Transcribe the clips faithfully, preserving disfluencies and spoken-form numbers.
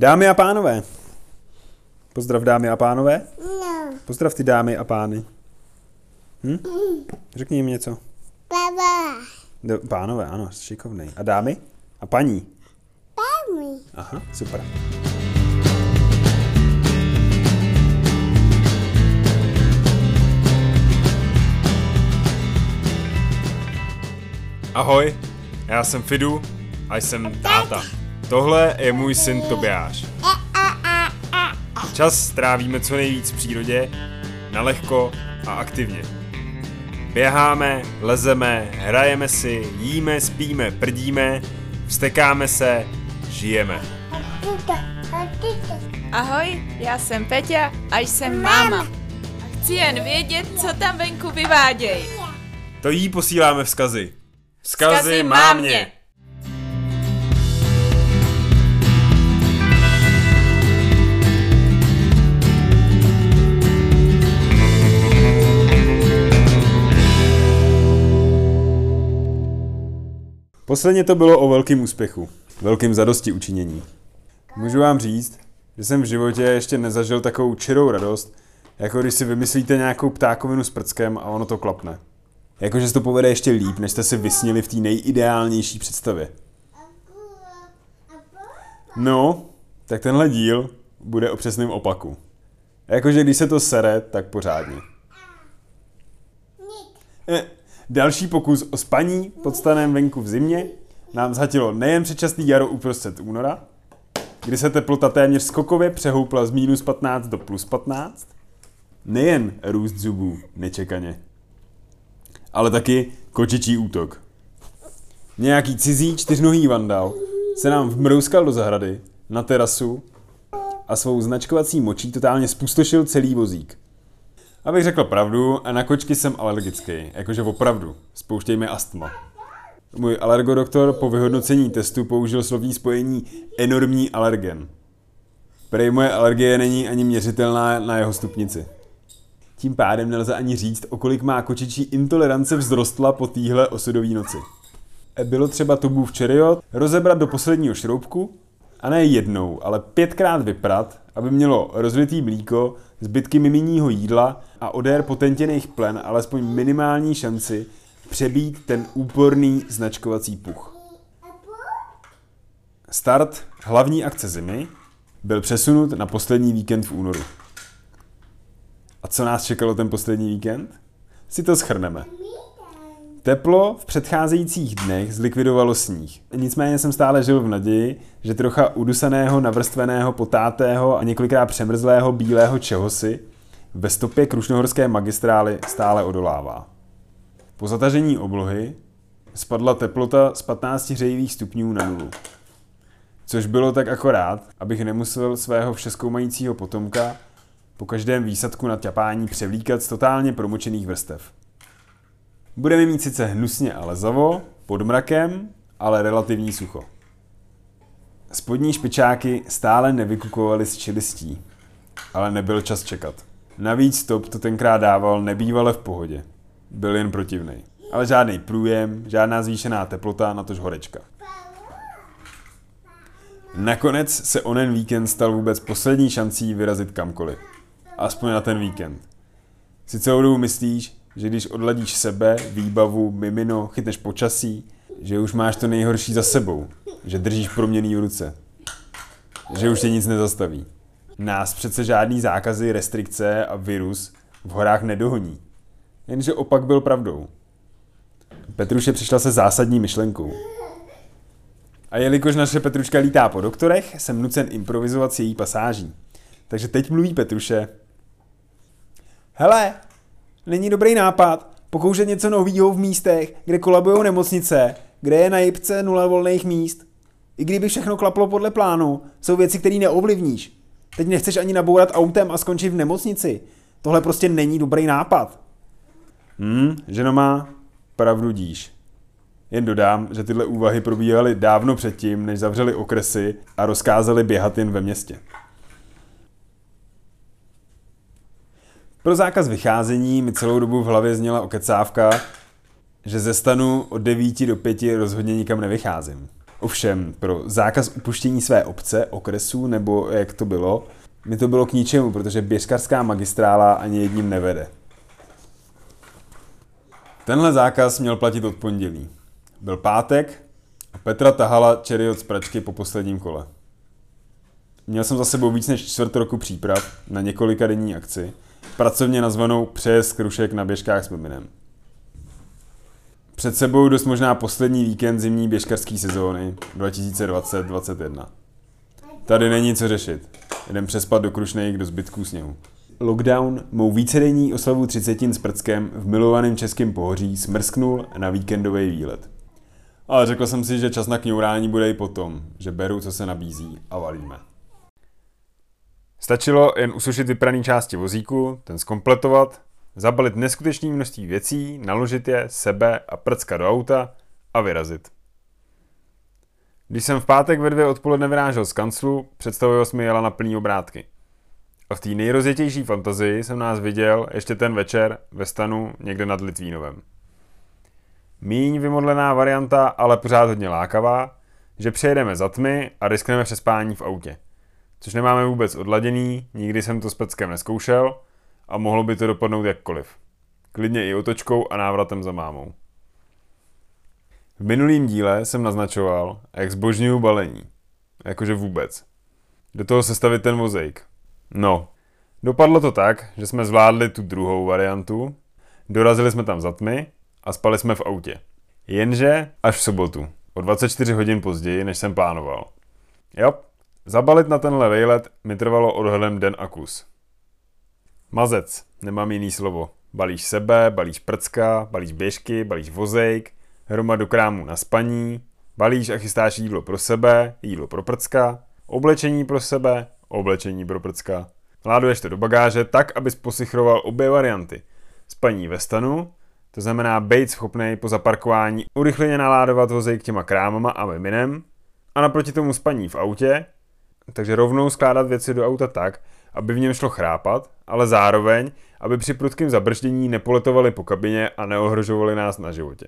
Dámy a pánové. Pozdrav dámy a pánové. No. Pozdrav ty dámy a pány. Hm? Mm. Řekni jim něco. Pánové. Pánové, ano, šikovnej. A dámy? A paní? Paní. Aha, super. Ahoj, já jsem Fidu a jsem táta. Tohle je můj syn Tobiáš. Čas strávíme co nejvíc v přírodě, na lehko a aktivně. Běháme, lezeme, hrajeme si, jíme, spíme, prdíme, vztekáme se, žijeme. Ahoj, já jsem Peťa a jsem máma. Chci jen vědět, co tam venku vyváděj. To jí posíláme vzkazy. Vzkazy, vzkazy mámě! Posledně to bylo o velkém úspěchu, velkým zadosti učinění. Můžu vám říct, že jsem v životě ještě nezažil takovou čirou radost, jako když si vymyslíte nějakou ptákovinu s prckem a ono to klapne. Jakože se to povede ještě líp, než jste si vysnili v té nejideálnější představě. No, tak tenhle díl bude o přesném opaku. Jakože když se to sere, tak pořádně. Eh, další pokus o spaní pod stanem venku v zimě nám zhatilo nejen předčasný jaro uprostřed února, kdy se teplota téměř skokově přehoupla z minus patnáct do plus patnáct, nejen růst zubů nečekaně, ale taky kočičí útok. Nějaký cizí čtyřnohý vandal se nám vmrouskal do zahrady, na terasu a svou značkovací močí totálně spustošil celý vozík. Abych řekl pravdu, a na kočky jsem alergický, jakože opravdu, spouštěj mi astma. Můj alergodoktor po vyhodnocení testu použil slovní spojení enormní alergen. Prej moje alergie není ani měřitelná na jeho stupnici. Tím pádem nelze ani říct, o kolik má kočičí intolerance vzrostla po téhle osudové noci. Bylo třeba Tobův čeriot rozebrat do posledního šroubku a ne jednou, ale pětkrát vyprat, aby mělo rozlitý mlíko, zbytky miminního jídla a odér potentěných plen alespoň minimální šanci přebít ten úporný značkovací puch. Start hlavní akce zimy byl přesunut na poslední víkend v únoru. A co nás čekalo ten poslední víkend? Si to shrneme. Teplo v předcházejících dnech zlikvidovalo sníh. Nicméně jsem stále žil v naději, že trocha udusaného, navrstveného, potátého a několikrát přemrzlého bílého čehosi ve stopě krušnohorské magistrály stále odolává. Po zatažení oblohy spadla teplota z patnácti hřejivých stupňů na nulu. Což bylo tak akorát, abych nemusel svého všeskoumajícího potomka po každém výsadku na ťapání převlíkat z totálně promočených vrstev. Budeme mít sice hnusně a lezavo, pod mrakem, ale relativní sucho. Spodní špičáky stále nevykukovaly z čelistí, ale nebyl čas čekat. Navíc top to tenkrát dával nebývale v pohodě. Byl jen protivnej. Ale žádný průjem, žádná zvýšená teplota, natož horečka. Nakonec se onen víkend stal vůbec poslední šancí vyrazit kamkoliv. Aspoň na ten víkend. Si celou dobu myslíš, že když odladíš sebe, výbavu, mimino, chytneš počasí, že už máš to nejhorší za sebou, že držíš proměnný v ruce, že už tě nic nezastaví. Nás přece žádný zákazy, restrikce a virus v horách nedohoní. Jenže opak byl pravdou. Petruše přišla se zásadní myšlenkou. A jelikož naše Petruška lítá po doktorech, jsem nucen improvizovat s její pasáží. Takže teď mluví Petruše. Hele, není dobrý nápad pokoušet něco novýho v místech, kde kolabujou nemocnice, kde je na jipce nula volných míst. I kdyby všechno klaplo podle plánu, jsou věci, které neovlivníš. Teď nechceš ani nabourat autem a skončit v nemocnici. Tohle prostě není dobrý nápad. Hmm, ženo má pravdu díš. Jen dodám, že tyhle úvahy probíhaly dávno předtím, než zavřeli okresy a rozkázali běhat jen ve městě. Pro zákaz vycházení mi celou dobu v hlavě zněla okecávka, že ze stanu od devíti do pěti rozhodně nikam nevycházím. Ovšem pro zákaz upuštění své obce, okresu nebo jak to bylo, mi to bylo k ničemu, protože běžkařská magistrála ani jedním nevede. Tenhle zákaz měl platit od pondělí. Byl pátek a Petra tahala čery od pračky po posledním kole. Měl jsem za sebou víc než čtvrt roku příprav na několika denní akci, pracovně nazvanou Přejezd krušek na běžkách s Bobinem. Před sebou dost možná poslední víkend zimní běžkařské sezóny dva tisíce dvacet dvacet jedna. Tady není co řešit. Jdem přespat do Krušných do zbytků sněhu. Lockdown mou vícedenní oslavu třicetin s prckem v milovaném českém pohoří smrsknul na víkendový výlet. Ale řekl jsem si, že čas na kňourání bude i potom, že beru, co se nabízí a valíme. Stačilo jen usušit vypraný části vozíku, ten zkompletovat, zabalit neskutečné množství věcí, naložit je, sebe a prcka do auta a vyrazit. Když jsem v pátek ve dvě odpoledne vyrážel z kanclu, představoval jsem jela na plný obrátky. A v té nejrozjetější fantazii jsem nás viděl ještě ten večer ve stanu někde nad Litvínovem. Míň vymodlená varianta, ale pořád hodně lákavá, že přejedeme za tmy a riskneme přespání v autě. Což nemáme vůbec odladěný, nikdy jsem to s peckem neskoušel a mohlo by to dopadnout jakkoliv. Klidně i otočkou a návratem za mámou. V minulým díle jsem naznačoval, jak zbožňuju balení. Jakože vůbec. Do toho sestavit ten vozejk. No, dopadlo to tak, že jsme zvládli tu druhou variantu, dorazili jsme tam za tmy a spali jsme v autě. Jenže až v sobotu, o dvacet čtyři hodin později, než jsem plánoval. Jo, zabalit na tenhle vejlet mi trvalo odhledem den a kus. Mazec, nemám jiný slovo. Balíš sebe, balíš prcka, balíš běžky, balíš vozejk, hromadu krámů na spaní, balíš a chystáš jídlo pro sebe, jídlo pro prcka, oblečení pro sebe, oblečení pro prcka. Láduješ to do bagáže tak, abys posichroval obě varianty. Spaní ve stanu, to znamená být schopnej po zaparkování urychleně naládovat vozejk těma krámama a miminem, a naproti tomu spaní v autě, takže rovnou skládat věci do auta tak, aby v něm šlo chrápat, ale zároveň, aby při prudkém zabrždění nepoletovaly po kabině a neohrožovaly nás na životě.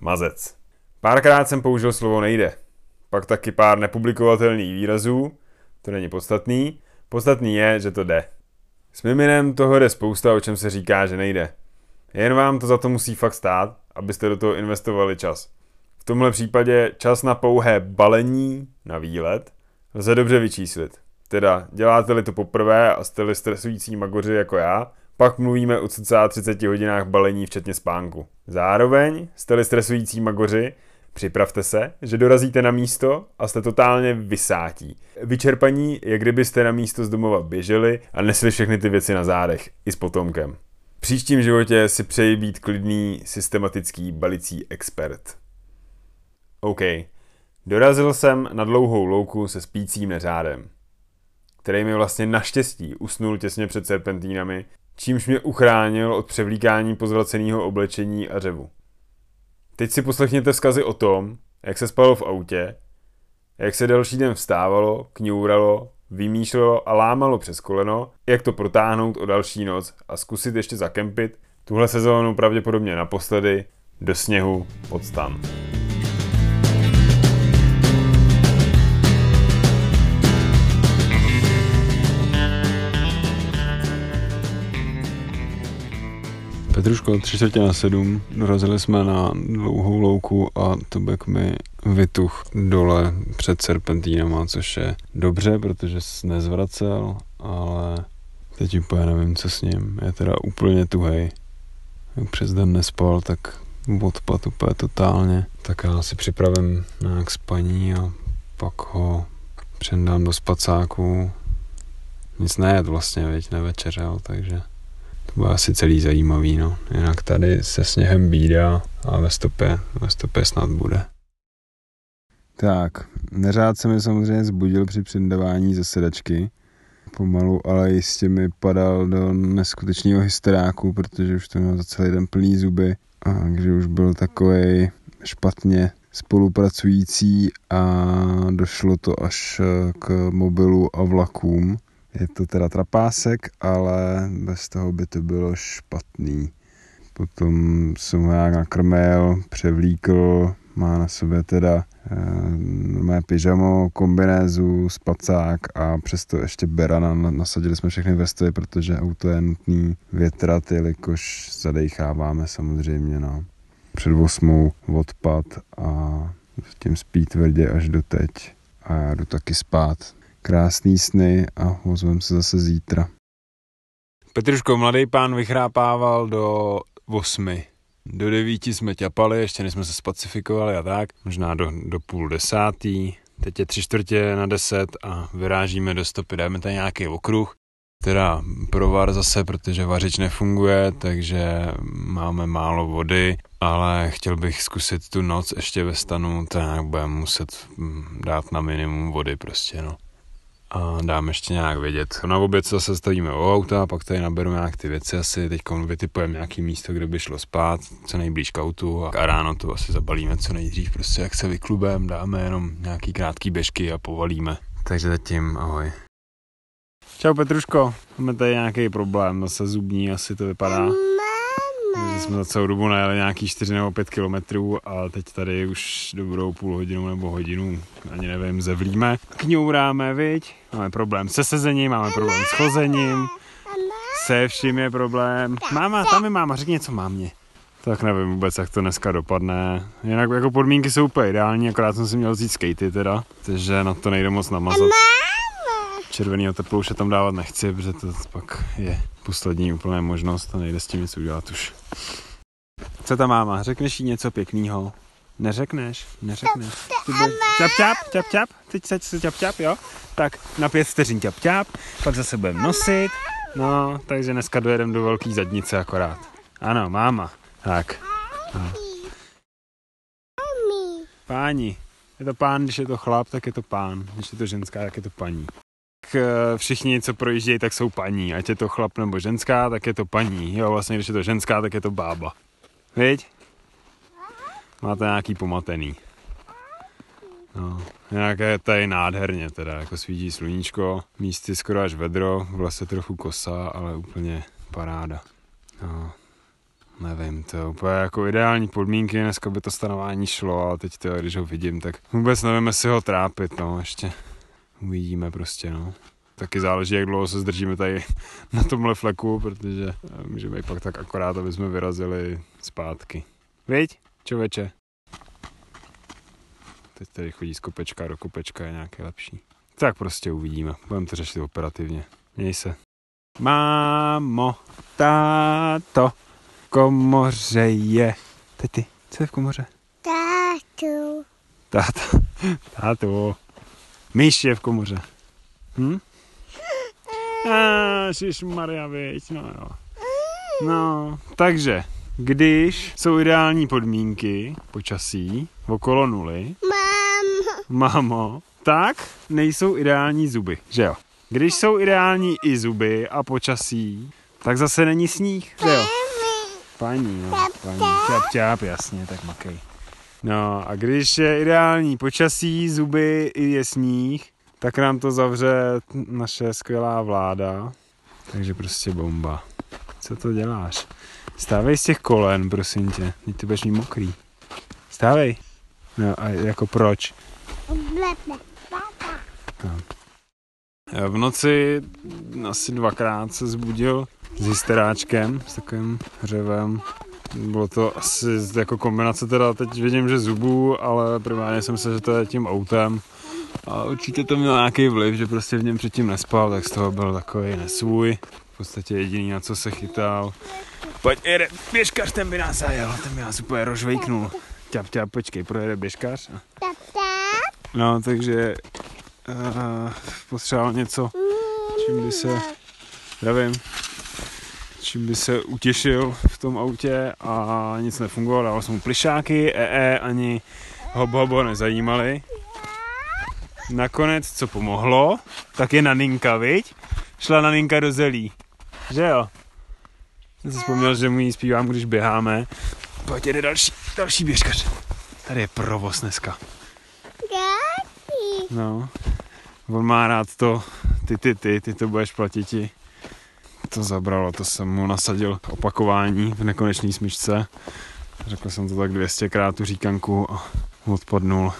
Mazec. Párkrát jsem použil slovo nejde. Pak taky pár nepublikovatelných výrazů, to není podstatný. Podstatný je, že to jde. S miminem toho jde spousta, o čem se říká, že nejde. Jen vám to za to musí fakt stát, abyste do toho investovali čas. V tomhle případě čas na pouhé balení na výlet lze dobře vyčíslit. Teda, děláte-li to poprvé a jste-li stresující magoři jako já, pak mluvíme o cca třiceti hodinách balení včetně spánku. Zároveň, jste-li stresující magoři, připravte se, že dorazíte na místo a jste totálně vysátí. Vyčerpaní je, kdybyste na místo z domova běželi a nesli všechny ty věci na zádech, i s potomkem. V příštím životě si přeji být klidný, systematický balicí expert. OK. Dorazil jsem na dlouhou louku se spícím neřádem, který mi vlastně naštěstí usnul těsně před serpentínami, čímž mě uchránil od převlíkání pozvraceného oblečení a řevu. Teď si poslechněte vzkazy o tom, jak se spalo v autě, jak se další den vstávalo, kňouralo, vymýšlelo a lámalo přes koleno, jak to protáhnout o další noc a zkusit ještě zakempit tuhle sezónu pravděpodobně naposledy do sněhu pod stan. Petruško, tři čtvrtě na sedm, dorazili jsme na dlouhou louku a Tobek mi vytuch dole před serpentínama, což je dobře, protože se nezvracel, ale teď úplně nevím, co s ním. Je teda úplně tuhej. Jak přes den nespal, tak odpad úplně totálně. Tak já si připravím na k spaní a pak ho přendám do spacáku. Nic nejet vlastně, viď, nevečeřel, takže... To bylo asi celý zajímavý, no. Jinak tady se sněhem bídá a ve stopě, ve stopě snad bude. Tak, neřád se mi samozřejmě zbudil při přindávání ze sedačky. Pomalu, ale jistě mi padal do neskutečného hysteráku, protože už to měl za celý den plný zuby. A takže už byl takovej špatně spolupracující a došlo to až k mobilu a vlakům. Je to teda trapásek, ale bez toho by to bylo špatný. Potom jsem ho nějak nakrmil, převlíkl, Má na sobě teda mé pyžamo, kombinézu, spacák a přesto ještě berana. Nasadili jsme všechny vrstvy, protože auto je nutný větrat, jelikož zadejcháváme samozřejmě na předvosmou odpad a tím spí tvrdě až do teď. A já jdu taky spát. Krásný sny a ozvem se zase zítra. Petruško, mladý pán vychrápával do osmi. Do devíti jsme ťapali, ještě než jsme se spacifikovali a tak. Možná do, do půl desátý. Teď je tři čtvrtě na deset a vyrážíme do stopy. Dáme tady nějaký okruh. Teda provar zase, protože vařič nefunguje, takže máme málo vody. Ale chtěl bych zkusit tu noc ještě ve stanu, tak budeme muset dát na minimum vody prostě, no. A dám ještě nějak vědět. Na oběd zase stavíme o auta, pak tady naberu nějak ty věci asi, teď vytipujeme nějaký místo, kde by šlo spát, co nejblíž k autu a ráno to asi zabalíme co nejdřív, prostě jak se vyklubem, dáme jenom nějaký krátký běžky a povalíme. Takže zatím ahoj. Čau Petruško, máme tady nějaký problém, zase zubní asi to vypadá. Že jsme za celou dobu najeli nějaký čtyři nebo pět kilometrů a teď tady už dobrou půl hodinu nebo hodinu, ani nevím, zevlíme. Kňouráme, viď? Máme problém se sezením, máme problém s chozením, se vším je problém. Máma, tam je máma, řekni něco mámě. Tak nevím vůbec, jak to dneska dopadne. Jinak jako podmínky jsou úplně ideální, akorát jsem si měl vzít skatey teda, takže na to nejde moc namazat. Červenýho teplouše tam dávat nechci, protože to pak je poslední úplná možnost a nejde s tím nic udělat už. Co ta máma? Řekneš jí něco pěknýho? Neřekneš? Neřekneš? Čap, čap, čap, čap. Teď se čap, čap, jo? Tak na pět vteřin čap, čap. Pak zase budeme nosit. No, takže dneska dojedeme do velký zadnice akorát. Ano, máma. Tak. No. Páni. Je to pán, když je to chlap, tak je to pán. Když je to ženská, tak je to paní. Všichni, co projíždějí, tak jsou paní. Ať je to chlap nebo ženská, tak je to paní. Jo, vlastně, když je to ženská, tak je to bába. Viď? Máte nějaký pomatený. No, nějaké tady nádherně teda, jako svítí sluníčko. Místy skoro až vedro, vlastně trochu kosa, ale úplně paráda. No, nevím, to je úplně jako ideální podmínky, dneska by to stanování šlo, ale teď to, když ho vidím, tak vůbec nevím, jestli ho trápit, no, ještě. Uvidíme prostě, no. Taky záleží, jak dlouho se zdržíme tady na tomhle fleku, protože můžeme být pak tak akorát, aby jsme vyrazili zpátky. Viď, čověče? Teď tady chodí z kopečka do kopečka, je nějaké lepší. Tak prostě uvidíme, budeme to řešit operativně. Měj se. Mámo, táto, komoře je. Tety, co je v komoře? Tátu. Táto, tátu. Myš je v komoře. Hm? Ah, šišmarja, viď, no jo. No, takže, když jsou ideální podmínky počasí okolo nuly, Mámo. Mámo, tak nejsou ideální zuby, že jo? Když jsou ideální i zuby a počasí, tak zase není sníh, že jo? Paní, no, paní, ťap, ťap, jasně, tak makej. No a když je ideální počasí, zuby i je sníh, tak nám to zavře naše skvělá vláda. Takže prostě bomba. Co to děláš? Stávej z těch kolen, prosím tě. Teď ty budeš mít mokrý. Stávej. No a jako proč? No. V noci asi dvakrát se zbudil s hysteráčkem, s takovým hřevem. Bylo to asi jako kombinace teda, teď vidím, že zubů, ale primárně jsem se, že to je tím autem. A určitě to měl nějaký vliv, že prostě v něm předtím nespal, tak z toho byl takový nesvůj. V podstatě jediný, na co se chytal. Pojď, jede běžkař, ten by nás zajel, ten by nás úplně rožvejknul. Ťap, ťap, počkej, projede běžkař. No, takže uh, potřeboval něco, čím by se, nevím. Čím by se utěšil v tom autě a nic nefungovalo, dával jsem mu plišáky, ee, ani hobo-hobo nezajímali. Nakonec, co pomohlo, tak je naninka, viď? Šla naninka do zelí, že jo? Já si vzpomněl, že mu ji zpívám, když běháme. Pojď, jde další, další běžkař. Tady je provoz dneska. No, on má rád to, ty, ty, ty, ty to budeš platiti. To zabralo, to jsem mu nasadil opakování v nekonečné smyčce Řekl jsem to tak dvě stě krát tu říkanku a odpadnul.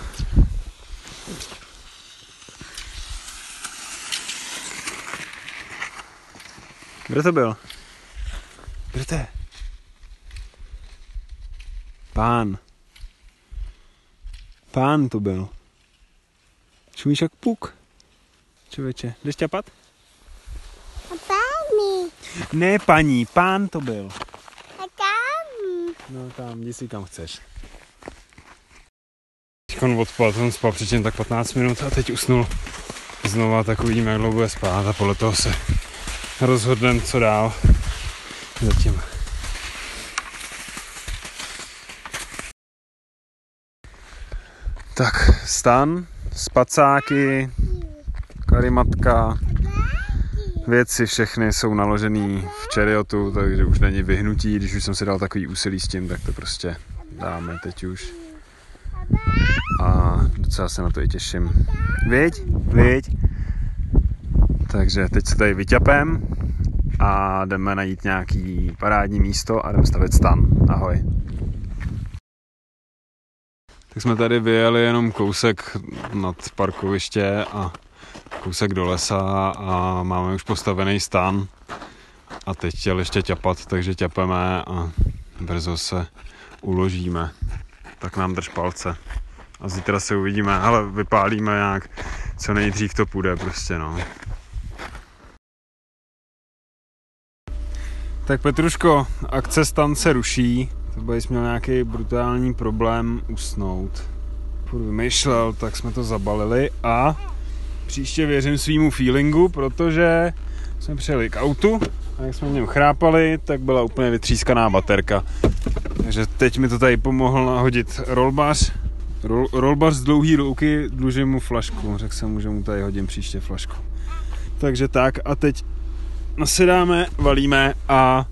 Kdo to byl? Kdo to je? Pán. Pán to byl. Čumíš jak puk. Čověče, jdeš ťapat? A páni. Ne paní, pán to byl. A tam. No tam, jdi si kam chceš. Teď on odpad, on spal předtím tak patnáct minut a teď usnul znova, tak uvidíme, jak dlouho bude spát a podle toho se rozhodneme, co dál. Zatím. Tak, stan, spacáky, karimatka, věci všechny jsou naložené v Chariotu, takže už není vyhnutí, když už jsem si dal takový úsilí s tím, tak to prostě dáme teď už. A docela se na to i těším. Viď? Viď? Takže teď se tady vyťapem a jdeme najít nějaký parádní místo a jdeme stavět stan. Ahoj. Tak jsme tady vyjeli jenom kousek nad parkoviště a kousek do lesa a máme už postavený stan a teď chtěl ještě ťapat, takže ťapeme a brzo se uložíme. Tak nám drž palce a zítra se uvidíme, ale vypálíme nějak, co nejdřív to půjde prostě, no. Tak Petruško, akce stan se ruší. Tady jsi měl nějaký brutální problém usnout. Furt vymýšlel, tak jsme to zabalili a příště věřím svýmu feelingu, protože jsme přijeli k autu a jak jsme v něm chrápali, tak byla úplně vytřískaná baterka. Takže teď mi to tady pomohl nahodit rollbař. Rollbař z dlouhý ruky, dlužím mu flašku. Řekl jsem mu, že mu tady hodím příště flašku. Takže tak a teď nasedáme, valíme a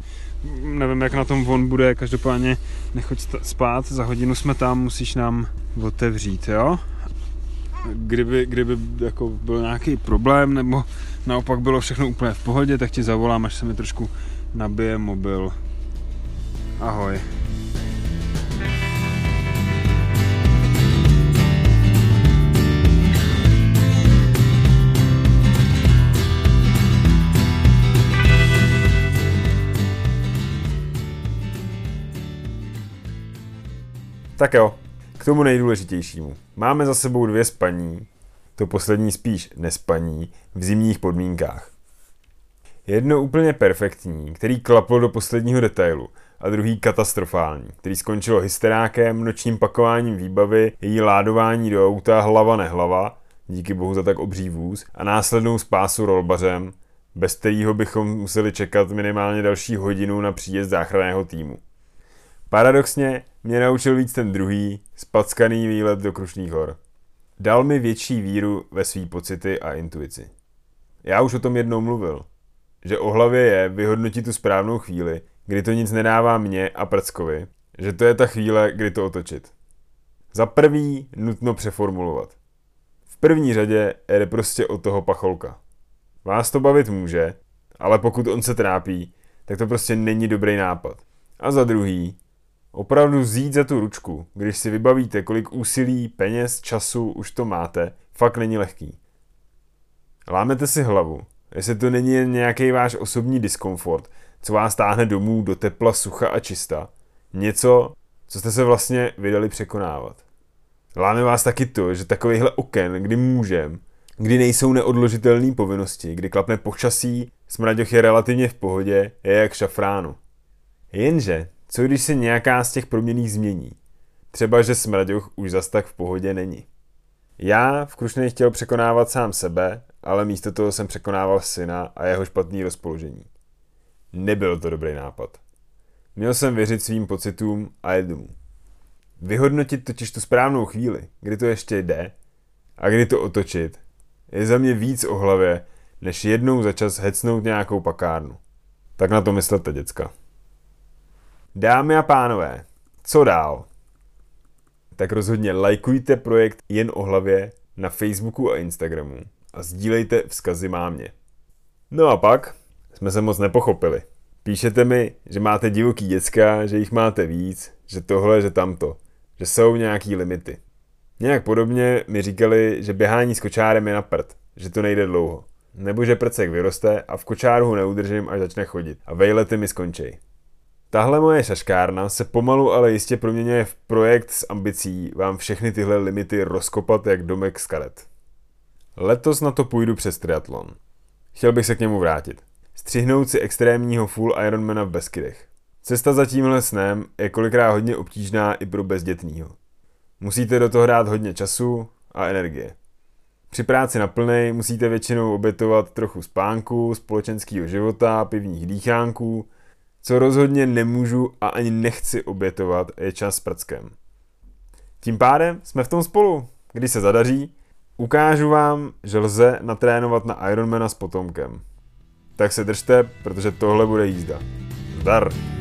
nevím, jak na tom on bude, každopádně nechoď spát, za hodinu jsme tam, musíš nám otevřít, jo? Kdyby, kdyby jako byl nějaký problém, nebo naopak bylo všechno úplně v pohodě, tak ti zavolám, až se mi trošku nabije mobil. Ahoj. Tak jo, k tomu nejdůležitějšímu. Máme za sebou dvě spaní, to poslední spíš nespaní, v zimních podmínkách. Jedno úplně perfektní, který klaplo do posledního detailu, a druhý katastrofální, který skončilo hysterákem, nočním pakováním výbavy, její ládování do auta hlava nehlava, díky bohu za tak obří vůz, a následnou spásu rolbařem, bez kterého bychom museli čekat minimálně další hodinu na příjezd záchranného týmu. Paradoxně mě naučil víc ten druhý, spackaný výlet do Krušných hor. Dal mi větší víru ve svý pocity a intuici. Já už o tom jednou mluvil, že o hlavě je vyhodnotit tu správnou chvíli, kdy to nic nedává mně a Prckovi, že to je ta chvíle, kdy to otočit. Za prvý nutno přeformulovat. V první řadě jde prostě o toho pacholka. Vás to bavit může, ale pokud on se trápí, tak to prostě není dobrý nápad. A za druhý, opravdu vzít za tu ručku, když si vybavíte, kolik úsilí, peněz, času už to máte, fakt není lehký. Lámete si hlavu, jestli to není jen nějaký váš osobní diskomfort, co vás táhne domů do tepla, sucha a čista. Něco, co jste se vlastně vydali překonávat. Láme vás taky to, že takovýhle oken, kdy můžem, kdy nejsou neodložitelné povinnosti, kdy klapne počasí, smraďoch je relativně v pohodě, je jak šafránu. Jenže, co když se nějaká z těch proměnných změní? Třeba, že smraďoch už zas tak v pohodě není. Já v Krušnej chtěl překonávat sám sebe, ale místo toho jsem překonával syna a jeho špatný rozpoložení. Nebyl to dobrý nápad. Měl jsem věřit svým pocitům a jet domů. Vyhodnotit totiž tu správnou chvíli, kdy to ještě jde a kdy to otočit, je za mě víc o hlavě, než jednou za čas hecnout nějakou pakárnu. Tak na to myslete, děcka. Dámy a pánové, co dál? Tak rozhodně lajkujte projekt Jen o hlavě na Facebooku a Instagramu a sdílejte vzkazy mámě. No a pak jsme se moc nepochopili. Píšete mi, že máte divoký děcka, že jich máte víc, že tohle, že tamto. Že jsou nějaký limity. Nějak podobně mi říkali, že běhání s kočárem je na prd, že to nejde dlouho. Nebo že prcek vyroste a v kočáru ho neudržím, až začne chodit. A vejlety mi skončej. Tahle moje šaškárna se pomalu, ale jistě proměňuje v projekt s ambicí vám všechny tyhle limity rozkopat jak domek z karet. Letos na to půjdu přes triatlon. Chtěl bych se k němu vrátit. Střihnout si extrémního full Ironmana v Beskydech. Cesta za tímhle snem je kolikrát hodně obtížná i pro bezdětnýho. Musíte do toho dát hodně času a energie. Při práci na plnej musíte většinou obětovat trochu spánku, společenského života, pivních dýchánků. Co rozhodně nemůžu a ani nechci obětovat, je čas s prckem. Tím pádem jsme v tom spolu. Když se zadaří, ukážu vám, že lze natrénovat na Ironmana s potomkem. Tak se držte, protože tohle bude jízda. Zdar!